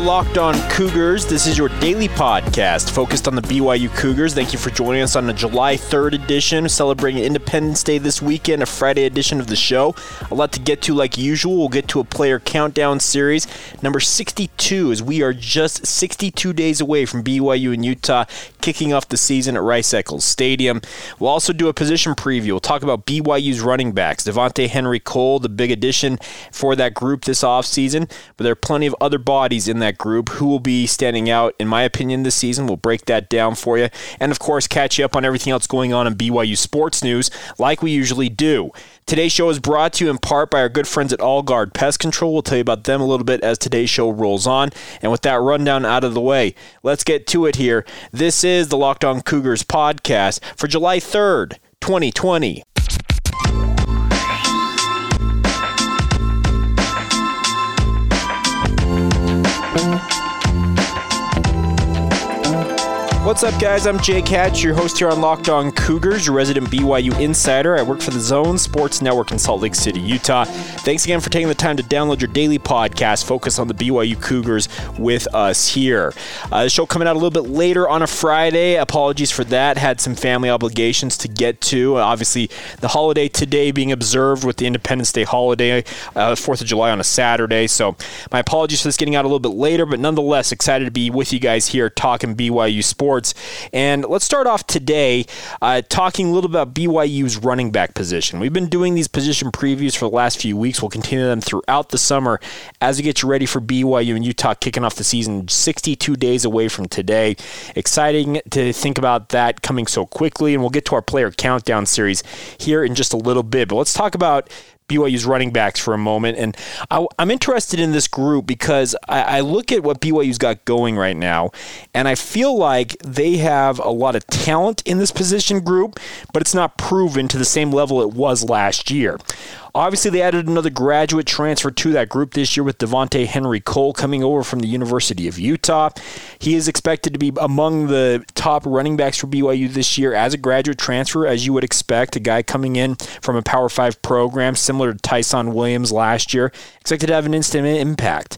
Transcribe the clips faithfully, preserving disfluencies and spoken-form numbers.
Locked On Cougars. This is your daily podcast focused on the B Y U Cougars. Thank you for joining us on the July third edition, celebrating Independence Day this weekend, a Friday edition of the show. A lot to get to like usual. We'll get to a player countdown series. Number sixty-two, as we are just sixty-two days away from B Y U and Utah kicking off the season at Rice-Eccles Stadium. We'll also do a position preview. We'll talk about B Y U's running backs. Devontae Henry-Cole, the big addition for that group this offseason, but there are plenty of other bodies in that group who will be standing out, in my opinion, this season. We'll break that down for you. And, of course, catch you up on everything else going on in B Y U sports news like we usually do. Today's show is brought to you in part by our good friends at All Guard Pest Control. We'll tell you about them a little bit as today's show rolls on. And with that rundown out of the way, let's get to it here. This is the Locked On Cougars podcast for July third, twenty twenty. What's up, guys? I'm Jake Hatch, your host here on Locked On Cougars, your resident B Y U insider. I work for The Zone Sports Network in Salt Lake City, Utah. Thanks again for taking the time to download your daily podcast focused on the B Y U Cougars with us here. Uh, the show coming out a little bit later on a Friday. Apologies for that. Had some family obligations to get to. Uh, obviously, the holiday today being observed with the Independence Day holiday, uh, fourth of July on a Saturday. So my apologies for this getting out a little bit later, but nonetheless, excited to be with you guys here talking B Y U sports. And let's start off today uh, talking a little about B Y U's running back position. We've been doing these position previews for the last few weeks. We'll continue them throughout the summer as we get you ready for B Y U and Utah kicking off the season sixty-two days away from today. Exciting to think about that coming so quickly, and we'll get to our player countdown series here in just a little bit. But let's talk about B Y U's running backs for a moment, and I, I'm interested in this group because I, I look at what B Y U's got going right now, and I feel like they have a lot of talent in this position group, but it's not proven to the same level it was last year. Obviously, they added another graduate transfer to that group this year with Devontae Henry-Cole coming over from the University of Utah. He is expected to be among the top running backs for B Y U this year as a graduate transfer, as you would expect, a guy coming in from a Power five program similar to Tyson Williams last year, expected to have an instant impact.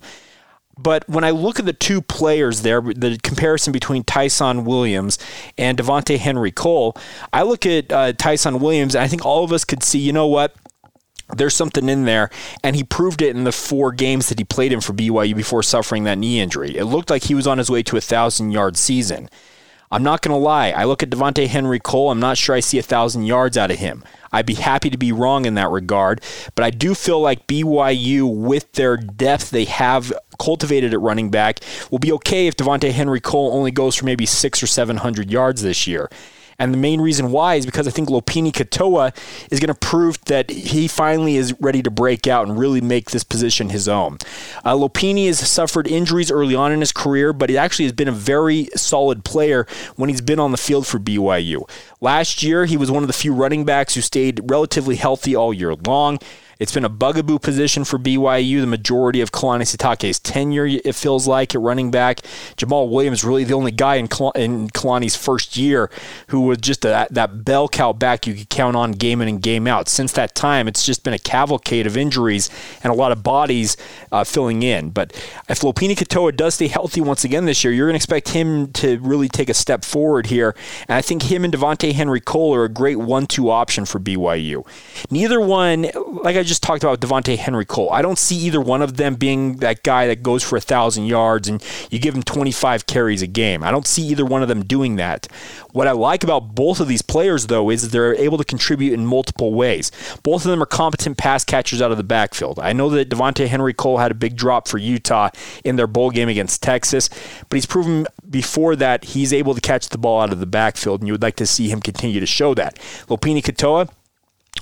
But when I look at the two players there, the comparison between Tyson Williams and Devontae Henry-Cole, I look at uh, Tyson Williams, and I think all of us could see, you know what? There's something in there, and he proved it in the four games that he played in for B Y U before suffering that knee injury. It looked like he was on his way to a thousand-yard season. I'm not going to lie. I look at Devontae Henry-Cole. I'm not sure I see a thousand yards out of him. I'd be happy to be wrong in that regard, but I do feel like B Y U, with their depth they have cultivated at running back, will be okay if Devontae Henry-Cole only goes for maybe six or seven hundred yards this year. And the main reason why is because I think Lopini Katoa is going to prove that he finally is ready to break out and really make this position his own. Uh, Lopini has suffered injuries early on in his career, but he actually has been a very solid player when he's been on the field for B Y U. Last year, he was one of the few running backs who stayed relatively healthy all year long. It's been a bugaboo position for B Y U the majority of Kalani Sitake's tenure, it feels like, at running back. Jamal Williams, really the only guy in, Kal- in Kalani's first year who was just a, that bell cow back you could count on game in and game out. Since that time, it's just been a cavalcade of injuries and a lot of bodies uh, filling in. But if Lopini Katoa does stay healthy once again this year, you're going to expect him to really take a step forward here. And I think him and Devontae Henry-Cole are a great one two option for B Y U. Neither one, like I just just talked about Devontae Henry-Cole. I don't see either one of them being that guy that goes for one thousand yards and you give him twenty-five carries a game. I don't see either one of them doing that. What I like about both of these players, though, is that they're able to contribute in multiple ways. Both of them are competent pass catchers out of the backfield. I know that Devontae Henry-Cole had a big drop for Utah in their bowl game against Texas, but he's proven before that he's able to catch the ball out of the backfield, and you would like to see him continue to show that. Lopini Katoa,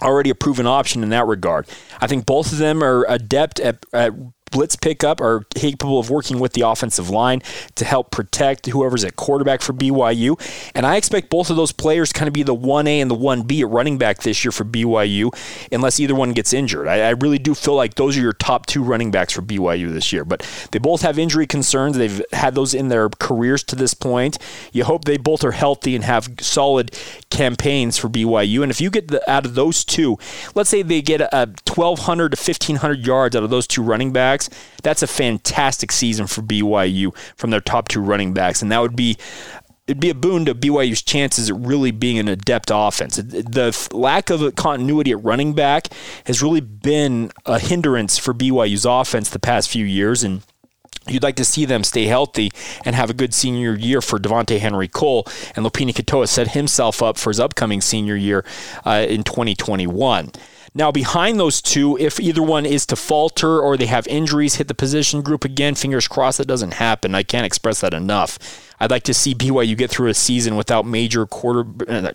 already a proven option in that regard. I think both of them are adept at, at blitz pickup are capable of working with the offensive line to help protect whoever's at quarterback for B Y U. And I expect both of those players to kind of be the one A and the one B at running back this year for B Y U, unless either one gets injured. I, I really do feel like those are your top two running backs for B Y U this year. But they both have injury concerns. They've had those in their careers to this point. You hope they both are healthy and have solid campaigns for B Y U. And if you get the, out of those two, let's say they get a, a twelve hundred to fifteen hundred yards out of those two running backs, that's a fantastic season for B Y U from their top two running backs, and that would be it'd be a boon to B Y U's chances at really being an adept offense. The lack of continuity at running back has really been a hindrance for B Y U's offense the past few years, and you'd like to see them stay healthy and have a good senior year for Devontae Henry-Cole, and Lopini Katoa set himself up for his upcoming senior year uh, in twenty twenty-one. Now, behind those two, if either one is to falter or they have injuries, hit the position group again, fingers crossed that doesn't happen. I can't express that enough. I'd like to see B Y U get through a season without major quarter,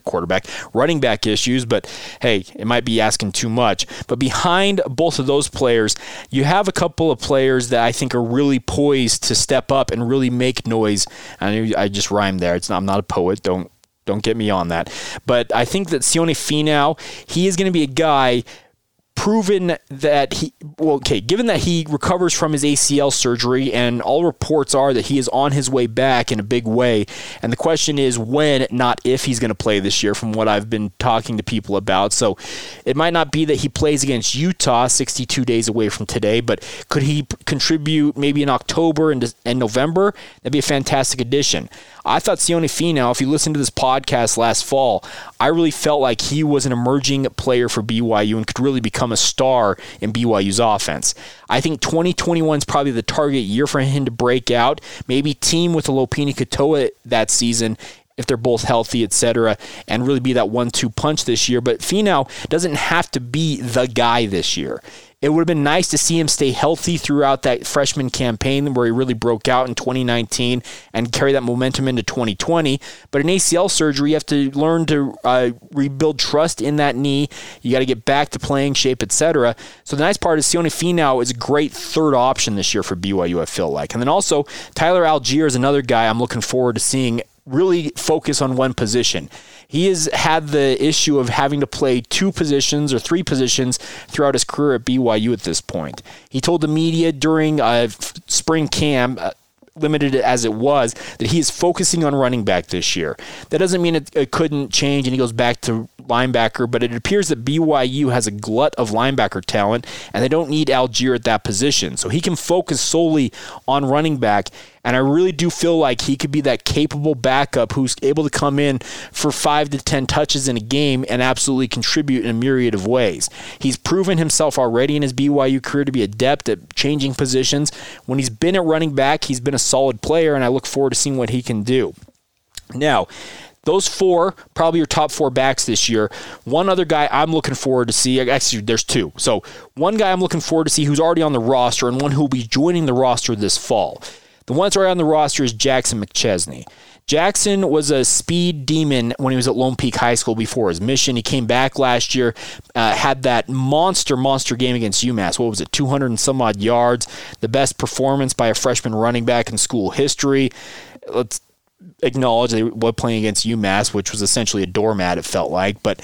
quarterback, running back issues, but hey, it might be asking too much. But behind both of those players, you have a couple of players that I think are really poised to step up and really make noise. I, I just rhymed there. It's not, I'm not a poet. Don't. Don't get me on that. But I think that Sione Finau, he is going to be a guy proven that he, well, okay, given that he recovers from his A C L surgery and all reports are that he is on his way back in a big way. And the question is when, not if he's going to play this year from what I've been talking to people about. So it might not be that he plays against Utah sixty-two days away from today, but could he contribute maybe in October and, and November? That'd be a fantastic addition. I thought Sione Finau, if you listened to this podcast last fall, I really felt like he was an emerging player for B Y U and could really become a star in B Y U's offense. I think twenty twenty-one is probably the target year for him to break out, maybe team with the Lopini Katoa that season if they're both healthy, et cetera, and really be that one two punch this year. But Finau doesn't have to be the guy this year. It would have been nice to see him stay healthy throughout that freshman campaign where he really broke out in twenty nineteen and carry that momentum into twenty twenty. But in A C L surgery, you have to learn to uh, rebuild trust in that knee. You got to get back to playing shape, et cetera. So the nice part is Sione Finau is a great third option this year for B Y U, I feel like. And then also Tyler Algier is another guy I'm looking forward to seeing really focus on one position. He has had the issue of having to play two positions or three positions throughout his career at B Y U at this point. He told the media during uh, spring camp, uh, limited as it was, that he is focusing on running back this year. That doesn't mean it, it couldn't change and he goes back to linebacker, but it appears that B Y U has a glut of linebacker talent and they don't need Algier at that position. So he can focus solely on running back. And I really do feel like he could be that capable backup who's able to come in for five to ten touches in a game and absolutely contribute in a myriad of ways. He's proven himself already in his B Y U career to be adept at changing positions. When he's been at running back, he's been a solid player, and I look forward to seeing what he can do. Now, those four, probably your top four backs this year. One other guy I'm looking forward to see, actually there's two. So one guy I'm looking forward to see who's already on the roster and one who will be joining the roster this fall. The one that's already on the roster is Jackson McChesney. Jackson was a speed demon when he was at Lone Peak High School before his mission. He came back last year, uh, had that monster, monster game against UMass. What was it, two hundred and some odd yards? The best performance by a freshman running back in school history. Let's acknowledge they were playing against UMass, which was essentially a doormat, it felt like. But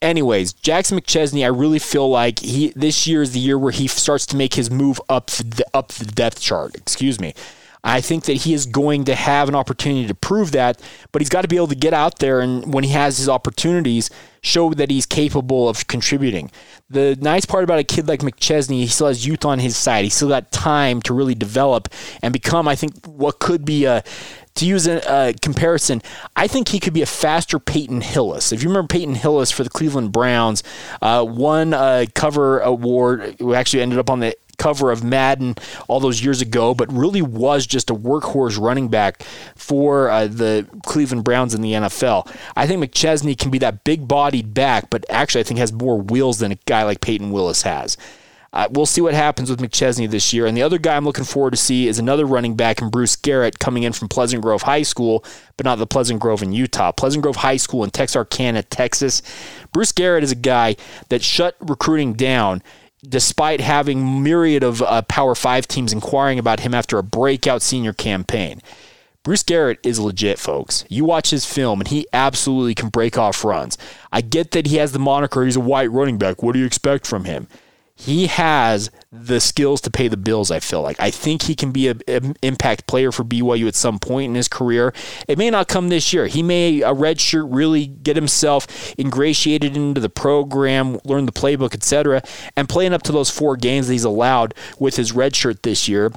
anyways, Jackson McChesney, I really feel like he this year is the year where he starts to make his move up the, up the depth chart. Excuse me. I think that he is going to have an opportunity to prove that, but he's got to be able to get out there and when he has his opportunities, show that he's capable of contributing. The nice part about a kid like McChesney, he still has youth on his side. He's still got time to really develop and become, I think, what could be a, to use a, a comparison, I think he could be a faster Peyton Hillis. If you remember Peyton Hillis for the Cleveland Browns, uh, won a cover award, who actually ended up on the cover of Madden all those years ago, but really was just a workhorse running back for uh, the Cleveland Browns in the N F L. I think McChesney can be that big-bodied back, but actually I think has more wheels than a guy like Peyton Willis has. Uh, we'll see what happens with McChesney this year. And the other guy I'm looking forward to see is another running back in Bruce Garrett coming in from Pleasant Grove High School, but not the Pleasant Grove in Utah. Pleasant Grove High School in Texarkana, Texas. Bruce Garrett is a guy that shut recruiting down despite having myriad of uh, Power Five teams inquiring about him after a breakout senior campaign. Bruce Garrett is legit, folks. You watch his film, and he absolutely can break off runs. I get that he has the moniker, he's a white running back. What do you expect from him? He has the skills to pay the bills, I feel like. I think he can be an impact player for B Y U at some point in his career. It may not come this year. He may, a redshirt, really get himself ingratiated into the program, learn the playbook, et cetera, and playing up to those four games that he's allowed with his redshirt this year.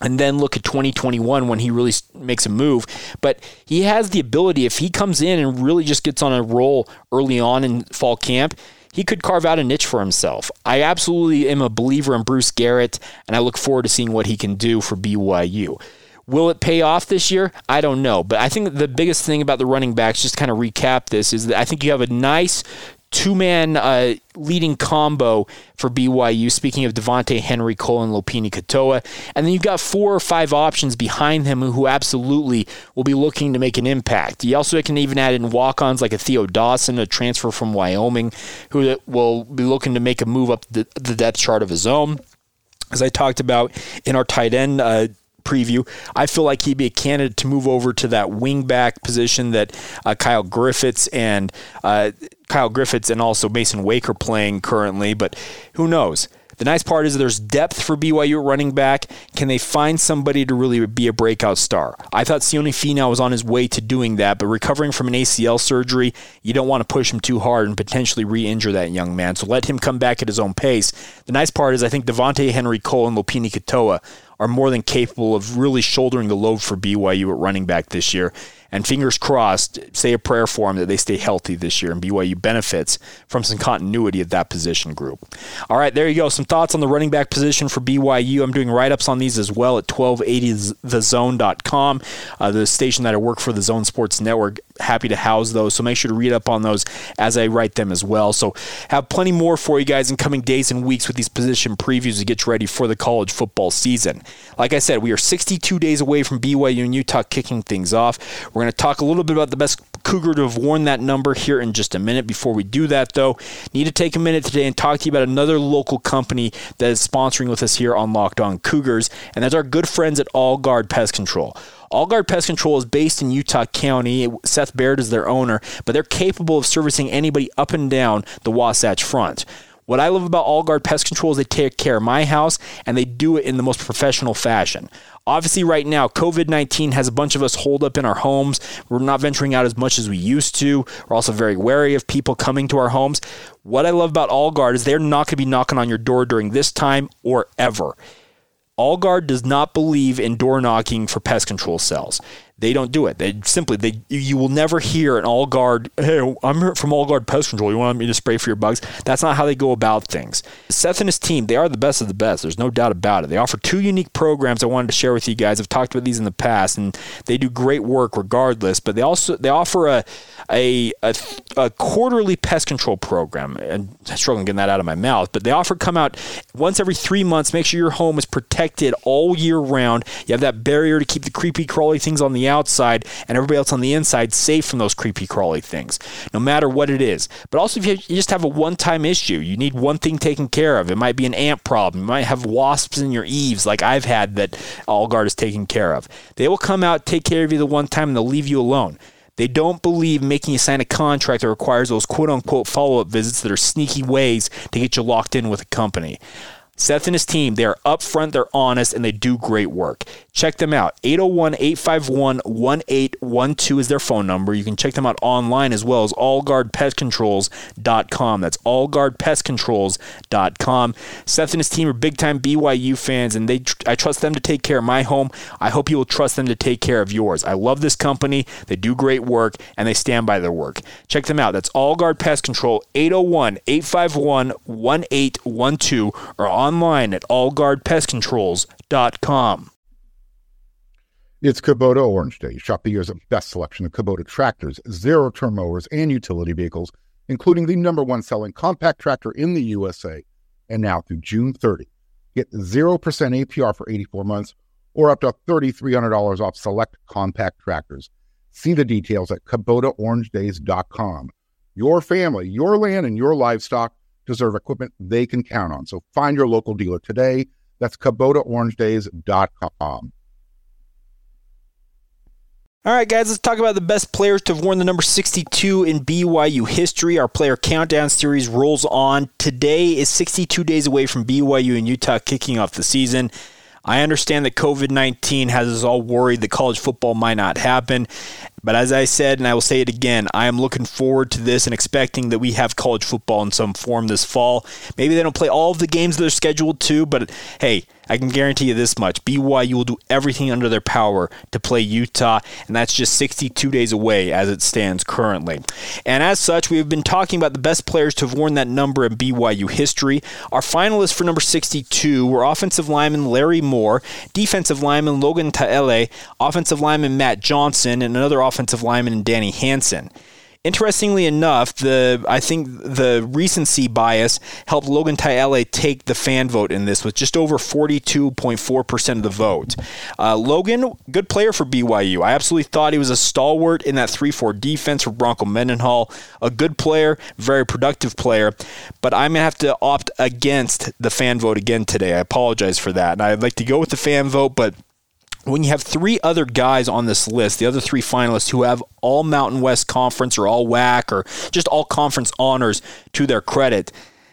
And then look at twenty twenty-one when he really makes a move. But he has the ability, if he comes in and really just gets on a roll early on in fall camp, he could carve out a niche for himself. I absolutely am a believer in Bruce Garrett, and I look forward to seeing what he can do for B Y U. Will it pay off this year? I don't know. But I think the biggest thing about the running backs, just to kind of recap this, is that I think you have a nice two-man uh, leading combo for B Y U, speaking of Devontae Henry-Cole and Lopini Katoa. And then you've got four or five options behind him who absolutely will be looking to make an impact. You also can even add in walk-ons like a Theo Dawson, a transfer from Wyoming, who will be looking to make a move up the, the depth chart of his own. As I talked about in our tight end uh preview, I feel like he'd be a candidate to move over to that wing back position that uh, Kyle Griffiths and uh, Kyle Griffiths and also Mason Wake are playing currently, but who knows? The nice part is there's depth for B Y U running back. Can they find somebody to really be a breakout star? I thought Sione Finau was on his way to doing that, but recovering from an A C L surgery, you don't want to push him too hard and potentially re-injure that young man, so let him come back at his own pace. The nice part is I think Devontae Henry-Cole and Lopini Katoa are more than capable of really shouldering the load for B Y U at running back this year. And fingers crossed, say a prayer for them that they stay healthy this year and B Y U benefits from some continuity at that position group. All right, there you go. Some thoughts on the running back position for B Y U. I'm doing write-ups on these as well at twelve eighty the zone dot com, uh, the station that I work for, the Zone Sports Network. Happy to house those, so make sure to read up on those as I write them as well. So have plenty more for you guys in coming days and weeks with these position previews to get you ready for the college football season. Like I said, we are sixty-two days away from B Y U and Utah kicking things off. We're going to talk a little bit about the best Cougar to have worn that number here in just a minute. Before we do that, though, need to take a minute today and talk to you about another local company that is sponsoring with us here on Locked On Cougars, and that's our good friends at All Guard Pest Control. All Guard Pest Control is based in Utah County. Seth Baird is their owner, but they're capable of servicing anybody up and down the Wasatch Front. What I love about All Guard Pest Control is they take care of my house, and they do it in the most professional fashion. Obviously, right now, covid nineteen has a bunch of us holed up in our homes. We're not venturing out as much as we used to. We're also very wary of people coming to our homes. What I love about All Guard is they're not going to be knocking on your door during this time or ever. All Guard does not believe in door knocking for pest control cells. They don't do it. They simply, they you will never hear an All Guard, hey, I'm from All Guard Pest Control. You want me to spray for your bugs? That's not how they go about things. Seth and his team, they are the best of the best. There's no doubt about it. They offer two unique programs I wanted to share with you guys. I've talked about these in the past, and they do great work regardless. But they also they offer a a a, a quarterly pest control program. And I'm struggling getting that out of my mouth. But they offer come out once every three months. Make sure your home is protected all year round. You have that barrier to keep the creepy crawly things on the outside and everybody else on the inside safe from those creepy crawly things, no matter what it is. But also, if you just have a one-time issue, you need one thing taken care of. It might be an ant problem. You might have wasps in your eaves like I've had that All Guard is taking care of. They will come out, take care of you the one time, and they'll leave you alone. They don't believe making you sign a contract that requires those quote-unquote follow-up visits that are sneaky ways to get you locked in with a company. Seth and his team, they are upfront, they're honest, and they do great work. Check them out. eight oh one, eight five one, one eight one two is their phone number. You can check them out online as well as all guard pest controls dot com. That's all guard pest controls dot com. Seth and his team are big-time B Y U fans, and they I trust them to take care of my home. I hope you will trust them to take care of yours. I love this company. They do great work, and they stand by their work. Check them out. That's All Guard Pest Control, eight oh one, eight five one, one eight one two, or online at all guard pest controls dot com. It's Kubota Orange Day. Shop the year's best selection of Kubota tractors, zero-turn mowers, and utility vehicles, including the number one selling compact tractor in the U S A. And now through June thirtieth, get zero percent A P R for eighty-four months or up to three thousand three hundred dollars off select compact tractors. See the details at kubota orange days dot com. Your family, your land, and your livestock deserve equipment they can count on. So find your local dealer today. That's Kubota Orange Days dot com. All right, guys, let's talk about the best players to have worn the number sixty-two in B Y U history. Our player countdown series rolls on. Today is sixty-two days away from B Y U and Utah kicking off the season. I understand that covid nineteen has us all worried that college football might not happen. But as I said, and I will say it again, I am looking forward to this and expecting that we have college football in some form this fall. Maybe they don't play all of the games that are scheduled to, but hey, I can guarantee you this much. B Y U will do everything under their power to play Utah, and that's just sixty-two days away as it stands currently. And as such, we have been talking about the best players to have worn that number in B Y U history. Our finalists for number sixty-two were offensive lineman Larry Moore, defensive lineman Logan Ta'ele, offensive lineman Matt Johnson, and another offensive offensive lineman Danny Hansen. Interestingly enough, the I think the recency bias helped Logan Ta'ele take the fan vote in this with just over forty-two point four percent of the vote. Uh, Logan, good player for B Y U. I absolutely thought he was a stalwart in that three four defense for Bronco Mendenhall. A good player, very productive player, but I'm going to have to opt against the fan vote again today. I apologize for that. And I'd like to go with the fan vote, but when you have three other guys on this list, the other three finalists who have all Mountain West Conference or all W A C or just all conference honors to their credit,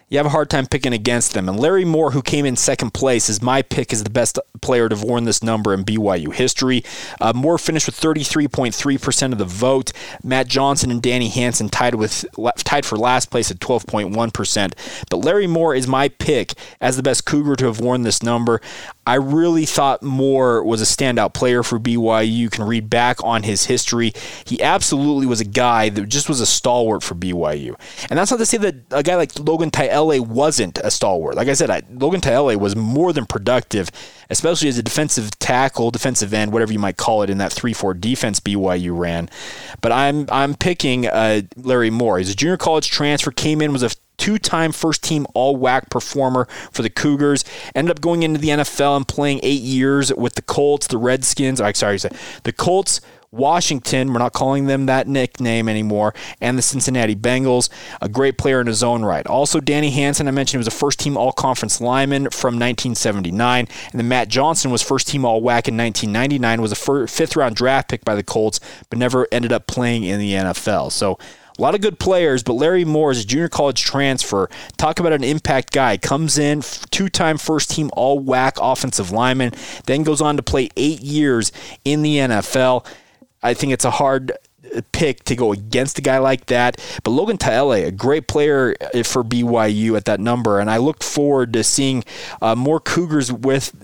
you have a hard time picking against them. And Larry Moore, who came in second place, is my pick as the best player to have worn this number in B Y U history. Uh, Moore finished with thirty-three point three percent of the vote. Matt Johnson and Danny Hansen tied with tied for last place at twelve point one percent. But Larry Moore is my pick as the best Cougar to have worn this number. I really thought Moore was a standout player for B Y U. You can read back on his history. He absolutely was a guy that just was a stalwart for B Y U. And that's not to say that a guy like Logan Ta'ele wasn't a stalwart. Like I said, I, Logan Ta'ele was more than productive, especially as a defensive tackle, defensive end, whatever you might call it, in that three four defense B Y U ran. But I'm, I'm picking uh, Larry Moore. He's a junior college transfer, came in, was a two-time first-team all-W A C performer for the Cougars. Ended up going into the N F L and playing eight years with the Colts, the Redskins. I'm sorry, the Colts, Washington, we're not calling them that nickname anymore, and the Cincinnati Bengals. A great player in his own right. Also, Danny Hansen, I mentioned, he was a first-team all-conference lineman from nineteen seventy-nine, and then Matt Johnson was first-team all-W A C in nineteen ninety-nine, was a fifth-round draft pick by the Colts, but never ended up playing in the N F L. So, a lot of good players, but Larry Moore is a junior college transfer. Talk about an impact guy. Comes in, two-time first-team all-W A C offensive lineman, then goes on to play eight years in the N F L. I think it's a hard pick to go against a guy like that. But Logan Ta'ele, a great player for B Y U at that number, and I look forward to seeing uh, more Cougars with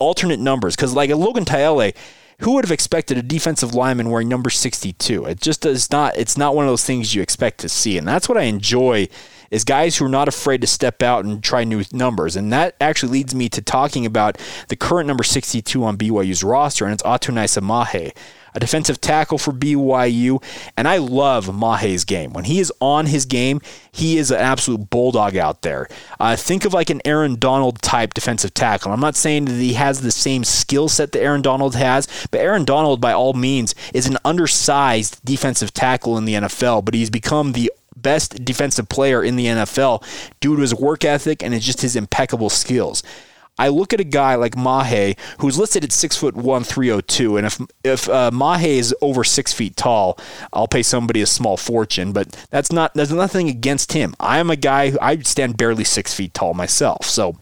alternate numbers because, like, a Logan Ta'ele, who would have expected a defensive lineman wearing number sixty-two? It just does not. It's not one of those things you expect to see, and that's what I enjoy is guys who are not afraid to step out and try new numbers. And that actually leads me to talking about the current number sixty-two on B Y U's roster, and it's Atunaisa Mahe, a defensive tackle for B Y U, and I love Mahe's game. When he is on his game, he is an absolute bulldog out there. Uh, think of like an Aaron Donald-type defensive tackle. I'm not saying that he has the same skill set that Aaron Donald has, but Aaron Donald, by all means, is an undersized defensive tackle in the N F L, but he's become the best defensive player in the N F L due to his work ethic and just his impeccable skills. I look at a guy like Mahe, who's listed at six foot one, three oh two, and if if uh, Mahe is over six feet tall, I'll pay somebody a small fortune. But that's not there's nothing against him. I am a guy who I stand barely six feet tall myself, so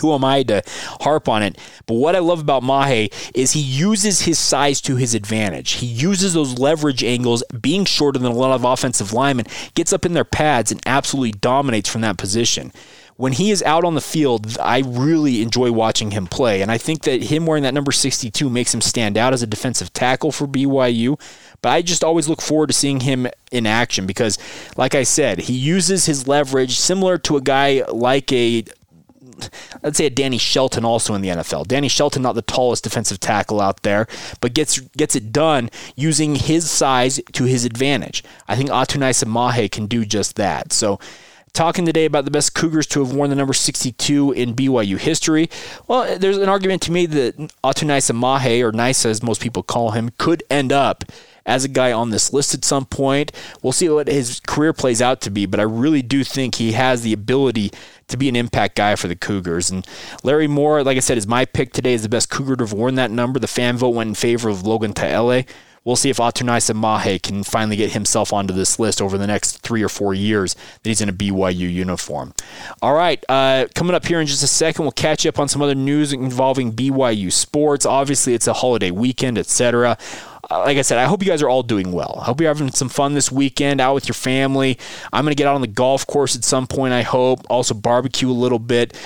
who am I to harp on it? But what I love about Mahe is he uses his size to his advantage. He uses those leverage angles, being shorter than a lot of offensive linemen, gets up in their pads and absolutely dominates from that position. When he is out on the field, I really enjoy watching him play, and I think that him wearing that number sixty-two makes him stand out as a defensive tackle for B Y U, but I just always look forward to seeing him in action because, like I said, he uses his leverage similar to a guy like a I'd say a Danny Shelton also in the N F L. Danny Shelton, not the tallest defensive tackle out there, but gets gets it done using his size to his advantage. I think Atunaisa Mahe can do just that. So talking today about the best Cougars to have worn the number sixty-two in B Y U history. Well, there's an argument to me that Atunaisa Mahe, or Nisa as most people call him, could end up as a guy on this list at some point. We'll see what his career plays out to be, but I really do think he has the ability to be an impact guy for the Cougars. And Larry Moore, like I said, is my pick today as the best Cougar to have worn that number. The fan vote went in favor of Logan Ta'ele. We'll see if Atunaisa Mahe can finally get himself onto this list over the next three or four years that he's in a B Y U uniform. All right, uh, coming up here in just a second, we'll catch up on some other news involving B Y U sports. Obviously, it's a holiday weekend, et cetera. Like I said, I hope you guys are all doing well. I hope you're having some fun this weekend, out with your family. I'm going to get out on the golf course at some point, I hope. Also barbecue a little bit.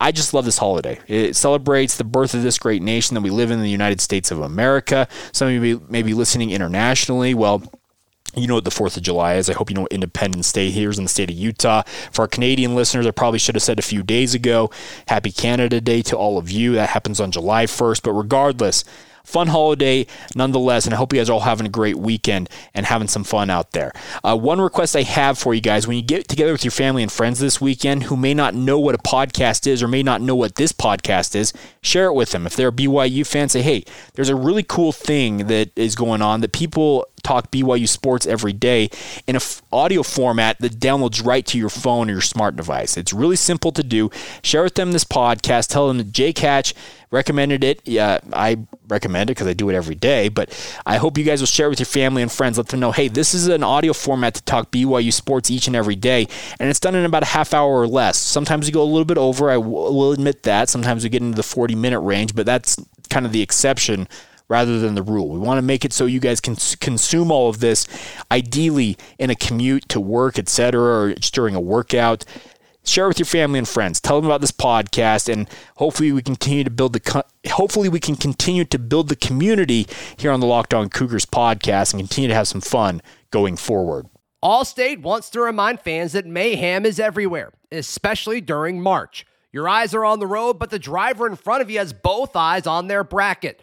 I just love this holiday. It celebrates the birth of this great nation that we live in, the United States of America. Some of you may be listening internationally. Well, you know what the fourth of July is. I hope you know what Independence Day here is in the state of Utah. For our Canadian listeners, I probably should have said a few days ago, Happy Canada Day to all of you. That happens on July first. But regardless, fun holiday nonetheless, and I hope you guys are all having a great weekend and having some fun out there. Uh, one request I have for you guys, when you get together with your family and friends this weekend who may not know what a podcast is or may not know what this podcast is, share it with them. If they're a B Y U fan, say, hey, there's a really cool thing that is going on that people talk B Y U sports every day in an f- audio format that downloads right to your phone or your smart device. It's really simple to do. Share with them this podcast. Tell them that Jake Hatch recommended it. Yeah, I recommend it because I do it every day, but I hope you guys will share with your family and friends. Let them know, hey, this is an audio format to talk B Y U sports each and every day, and it's done in about a half hour or less. Sometimes we go a little bit over. I w- will admit that. Sometimes we get into the forty-minute range, but that's kind of the exception rather than the rule. We want to make it so you guys can consume all of this, ideally in a commute to work, et cetera, or during a workout. Share with your family and friends. Tell them about this podcast, and hopefully we continue to build the co- hopefully we can continue to build the community here on the Locked On Cougars podcast and continue to have some fun going forward. Allstate wants to remind fans that mayhem is everywhere, especially during March. Your eyes are on the road, but the driver in front of you has both eyes on their bracket.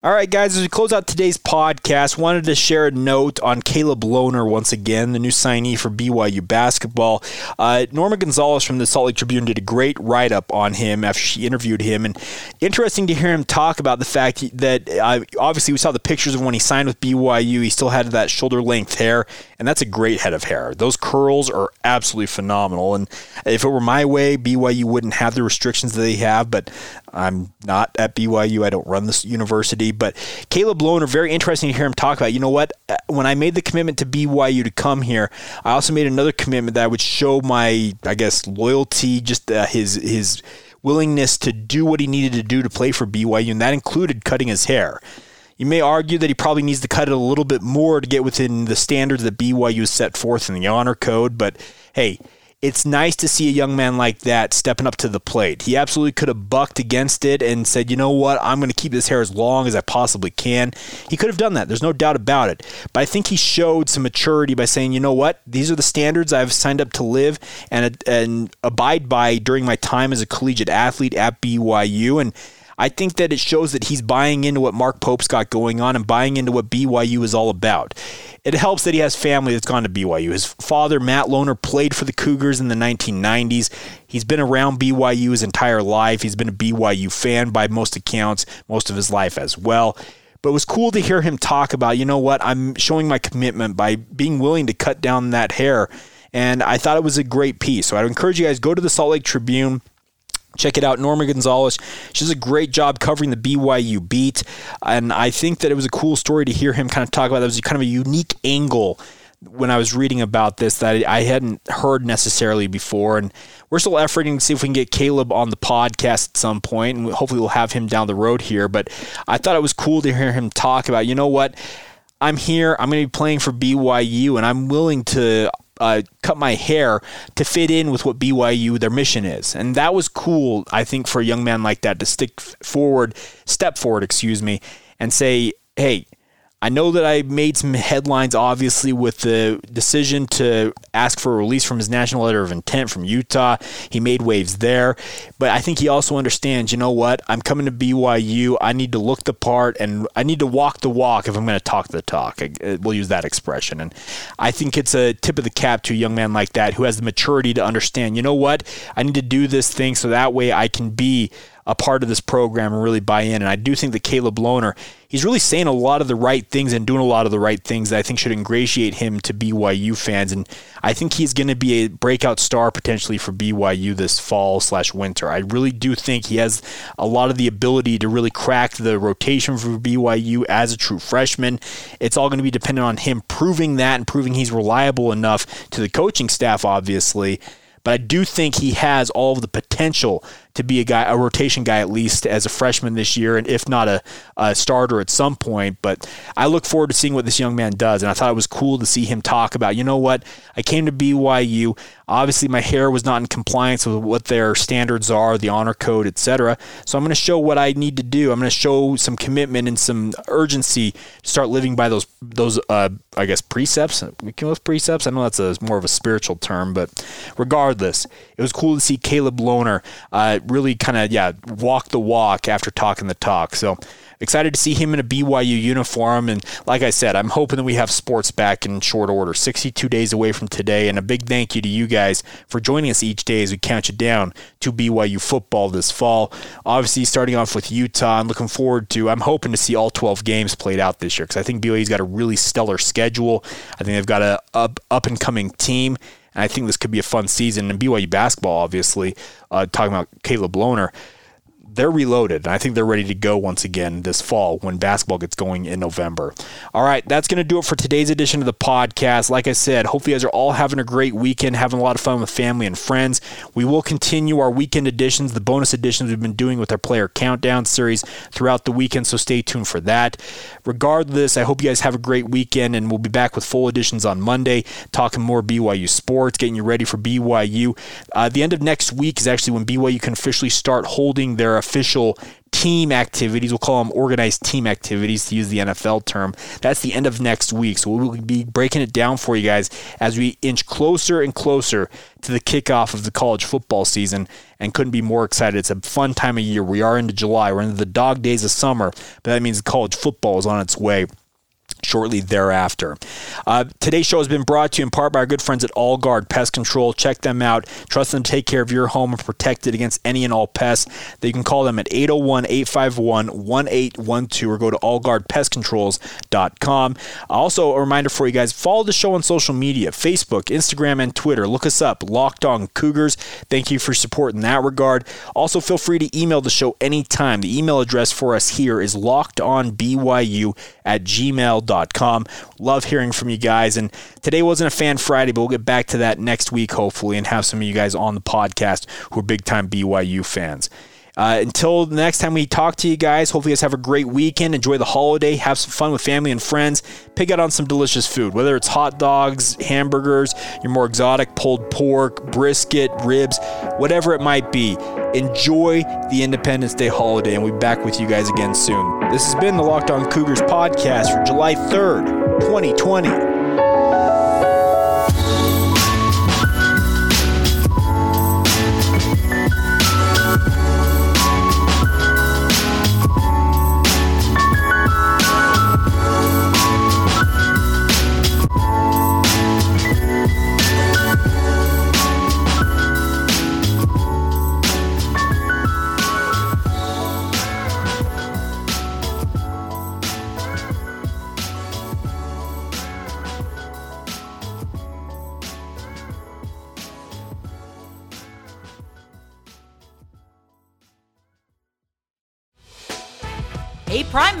All right, guys, as we close out today's podcast, wanted to share a note on Caleb Lohner once again, the new signee for B Y U basketball. Uh, Norma Gonzalez from the Salt Lake Tribune did a great write-up on him after she interviewed him, and interesting to hear him talk about the fact that uh, obviously we saw the pictures of when he signed with B Y U. He still had that shoulder-length hair, and that's a great head of hair. Those curls are absolutely phenomenal, and if it were my way, B Y U wouldn't have the restrictions that they have, but I'm not at B Y U. I don't run this university. But Caleb Lohner, very interesting to hear him talk about, you know what, when I made the commitment to B Y U to come here, I also made another commitment that I would show my, I guess, loyalty, just uh, his his willingness to do what he needed to do to play for B Y U, and that included cutting his hair. You may argue that he probably needs to cut it a little bit more to get within the standards that B Y U has set forth in the honor code, but hey, it's nice to see a young man like that stepping up to the plate. He absolutely could have bucked against it and said, you know what, I'm going to keep this hair as long as I possibly can. He could have done that. There's no doubt about it. But I think he showed some maturity by saying, you know what, these are the standards I've signed up to live and, and abide by during my time as a collegiate athlete at B Y U. And I think that it shows that he's buying into what Mark Pope's got going on and buying into what B Y U is all about. It helps that he has family that's gone to B Y U. His father, Matt Lohner, played for the Cougars in the nineteen nineties. He's been around B Y U his entire life. He's been a B Y U fan by most accounts, most of his life as well. But it was cool to hear him talk about, you know what, I'm showing my commitment by being willing to cut down that hair. And I thought it was a great piece. So I'd encourage you guys, go to the Salt Lake Tribune. Check it out. Norma Gonzalez, she does a great job covering the B Y U beat, and I think that it was a cool story to hear him kind of talk about. That was kind of a unique angle when I was reading about this that I hadn't heard necessarily before, and we're still efforting to see if we can get Caleb on the podcast at some point, and hopefully we'll have him down the road here, but I thought it was cool to hear him talk about, you know what, I'm here, I'm going to be playing for B Y U, and I'm willing to Uh, cut my hair to fit in with what B Y U, their mission is. And that was cool, I think, for a young man like that to stick forward, step forward, excuse me, and say, hey, I know that I made some headlines, obviously, with the decision to ask for a release from his national letter of intent from Utah. He made waves there. But I think he also understands, you know what, I'm coming to B Y U. I need to look the part, and I need to walk the walk if I'm going to talk the talk. We'll use that expression. And I think it's a tip of the cap to a young man like that who has the maturity to understand, you know what, I need to do this thing so that way I can be a part of this program and really buy in. And I do think that Caleb Lohner, he's really saying a lot of the right things and doing a lot of the right things that I think should ingratiate him to B Y U fans. And I think he's going to be a breakout star potentially for B Y U this fall slash winter. I really do think he has a lot of the ability to really crack the rotation for B Y U as a true freshman. It's all going to be dependent on him proving that and proving he's reliable enough to the coaching staff, obviously. But I do think he has all of the potential to be a guy, a rotation guy at least as a freshman this year, and if not a, a starter at some point. But I look forward to seeing what this young man does, and I thought it was cool to see him talk about, you know what, I came to B Y U. Obviously, my hair was not in compliance with what their standards are, the honor code, et cetera. So I'm going to show what I need to do. I'm going to show some commitment and some urgency to start living by those, those uh, I guess, precepts. We can with precepts. I know that's a, more of a spiritual term, but regardless, This. It was cool to see Caleb Lohner uh, really kind of, yeah, walk the walk after talking the talk. So excited to see him in a B Y U uniform. And like I said, I'm hoping that we have sports back in short order, sixty-two days away from today. And a big thank you to you guys for joining us each day as we count you down to B Y U football this fall. Obviously, starting off with Utah, I'm looking forward to, I'm hoping to see all twelve games played out this year because I think B Y U's got a really stellar schedule. I think they've got an up, up-and-coming team. And I think this could be a fun season. And B Y U basketball, obviously, uh, talking about Caleb Lohner, they're reloaded. And I think they're ready to go once again this fall when basketball gets going in November. All right, that's going to do it for today's edition of the podcast. Like I said, hopefully you guys are all having a great weekend, having a lot of fun with family and friends. We will continue our weekend editions, the bonus editions we've been doing with our player countdown series throughout the weekend, so stay tuned for that. Regardless, I hope you guys have a great weekend, and we'll be back with full editions on Monday, talking more B Y U sports, getting you ready for B Y U. Uh, the end of next week is actually when B Y U can officially start holding their official team activities. We'll call them organized team activities, to use the N F L term. That's the end of next week. So we'll be breaking it down for you guys as we inch closer and closer to the kickoff of the college football season, and couldn't be more excited. It's a fun time of year. We are into July. We're into the dog days of summer, but that means college football is on its way shortly thereafter. Uh, today's show has been brought to you in part by our good friends at All Guard Pest Control. Check them out. Trust them to take care of your home and protect it against any and all pests. You can call them at eight oh one, eight five one, one eight one two or go to all guard pest controls dot com. Also, a reminder for you guys, follow the show on social media, Facebook, Instagram, and Twitter. Look us up, Locked On Cougars. Thank you for support in that regard. Also, feel free to email the show anytime. The email address for us here is locked on b y u at gmail dot com. Com. Love hearing from you guys. And today wasn't a Fan Friday, but we'll get back to that next week, hopefully, and have some of you guys on the podcast who are big-time B Y U fans. Uh, until the next time we talk to you guys, hopefully you guys have a great weekend. Enjoy the holiday. Have some fun with family and friends. Pick out on some delicious food, whether it's hot dogs, hamburgers, your more exotic pulled pork, brisket, ribs, whatever it might be. Enjoy the Independence Day holiday, and we'll be back with you guys again soon. This has been the Locked On Cougars podcast for July third, twenty twenty. Prime